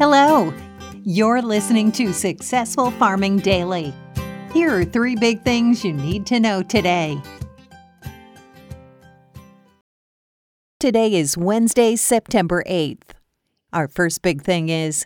Hello! You're listening to Successful Farming Daily. Here are 3 big things you need to know today. Today is Wednesday, September 8th. Our first big thing is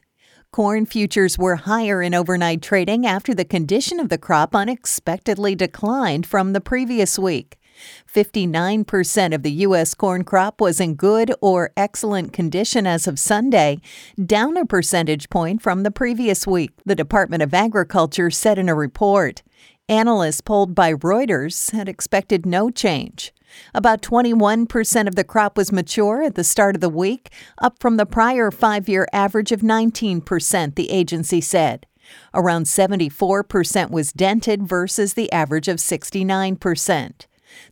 corn futures were higher in overnight trading after the condition of the crop unexpectedly declined from the previous week. 59% of the U.S. corn crop was in good or excellent condition as of Sunday, down a percentage point from the previous week, the Department of Agriculture said in a report. Analysts polled by Reuters had expected no change. About 21% of the crop was mature at the start of the week, up from the prior 5-year average of 19%, the agency said. Around 74% was dented versus the average of 69%.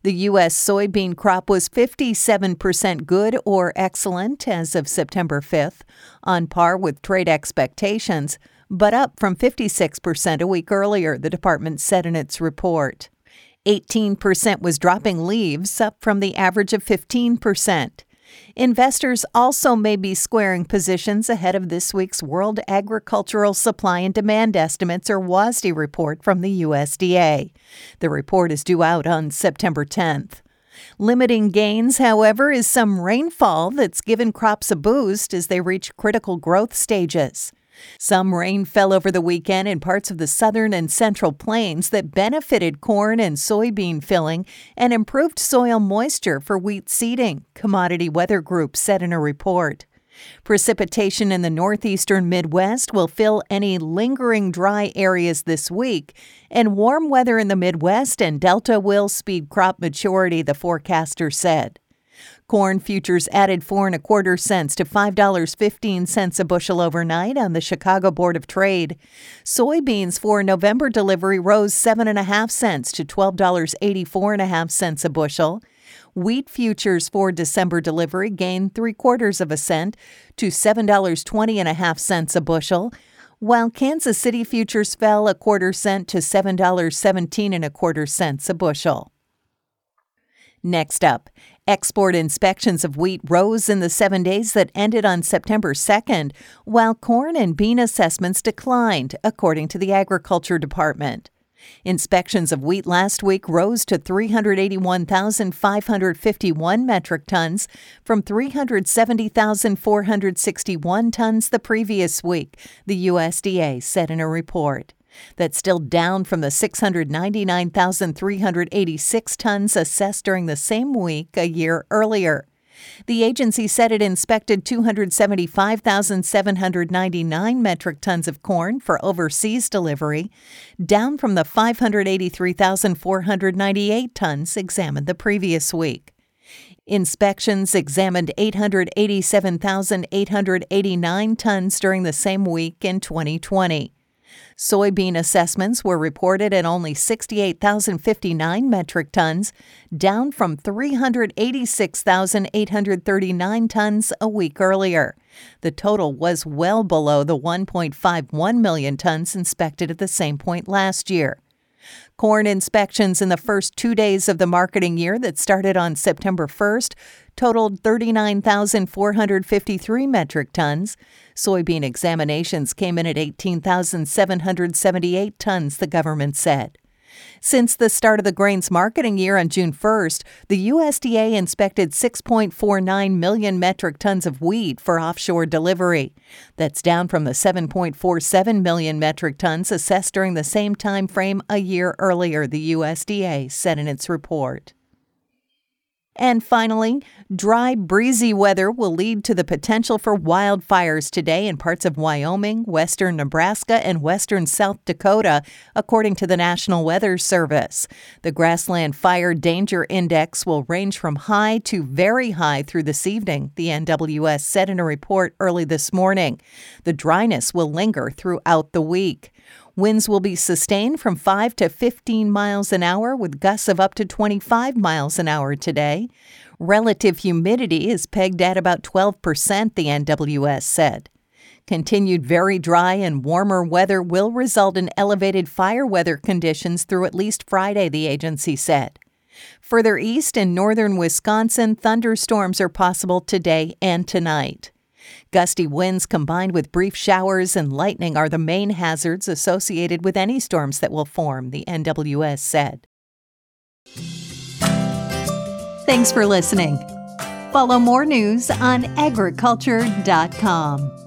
The U.S. soybean crop was 57% good or excellent as of September 5th, on par with trade expectations, but up from 56% a week earlier, the department said in its report. 18% was dropping leaves, up from the average of 15%. Investors also may be squaring positions ahead of this week's World Agricultural Supply and Demand Estimates, or WASDE report from the USDA. The report is due out on September 10th. Limiting gains, however, is some rainfall that's given crops a boost as they reach critical growth stages. Some rain fell over the weekend in parts of the southern and central plains that benefited corn and soybean filling and improved soil moisture for wheat seeding, Commodity Weather Group said in a report. Precipitation in the northeastern Midwest will fill any lingering dry areas this week, and warm weather in the Midwest and Delta will speed crop maturity, the forecaster said. Corn futures added 4.25 cents to $5.15 a bushel overnight on the Chicago Board of Trade. Soybeans for November delivery rose 7.5 cents to $12.84 a bushel. Wheat futures for December delivery gained 0.75 cents to $7.20 a bushel, while Kansas City futures fell 0.25 cents to $7.17 a bushel. Next up, export inspections of wheat rose in the 7 days that ended on September 2nd, while corn and bean assessments declined, according to the Agriculture Department. Inspections of wheat last week rose to 381,551 metric tons from 370,461 tons the previous week, the USDA said in a report. That's still down from the 699,386 tons assessed during the same week a year earlier. The agency said it inspected 275,799 metric tons of corn for overseas delivery, down from the 583,498 tons examined the previous week. Inspections examined 887,889 tons during the same week in 2020. Soybean assessments were reported at only 68,059 metric tons, down from 386,839 tons a week earlier. The total was well below the 1.51 million tons inspected at the same point last year. Corn inspections in the first 2 days of the marketing year that started on September 1st totaled 39,453 metric tons. Soybean examinations came in at 18,778 tons, the government said. Since the start of the grains marketing year on June 1st, the USDA inspected 6.49 million metric tons of wheat for offshore delivery. That's down from the 7.47 million metric tons assessed during the same time frame a year earlier, the USDA said in its report. And finally, dry, breezy weather will lead to the potential for wildfires today in parts of Wyoming, western Nebraska, and western South Dakota, according to the National Weather Service. The Grassland Fire Danger Index will range from high to very high through this evening, the NWS said in a report early this morning. The dryness will linger throughout the week. Winds will be sustained from 5 to 15 miles an hour with gusts of up to 25 miles an hour today. Relative humidity is pegged at about 12%, the NWS said. Continued very dry and warmer weather will result in elevated fire weather conditions through at least Friday, the agency said. Further east in northern Wisconsin, thunderstorms are possible today and tonight. Gusty winds combined with brief showers and lightning are the main hazards associated with any storms that will form, the NWS said. Thanks for listening. Follow more news on agriculture.com.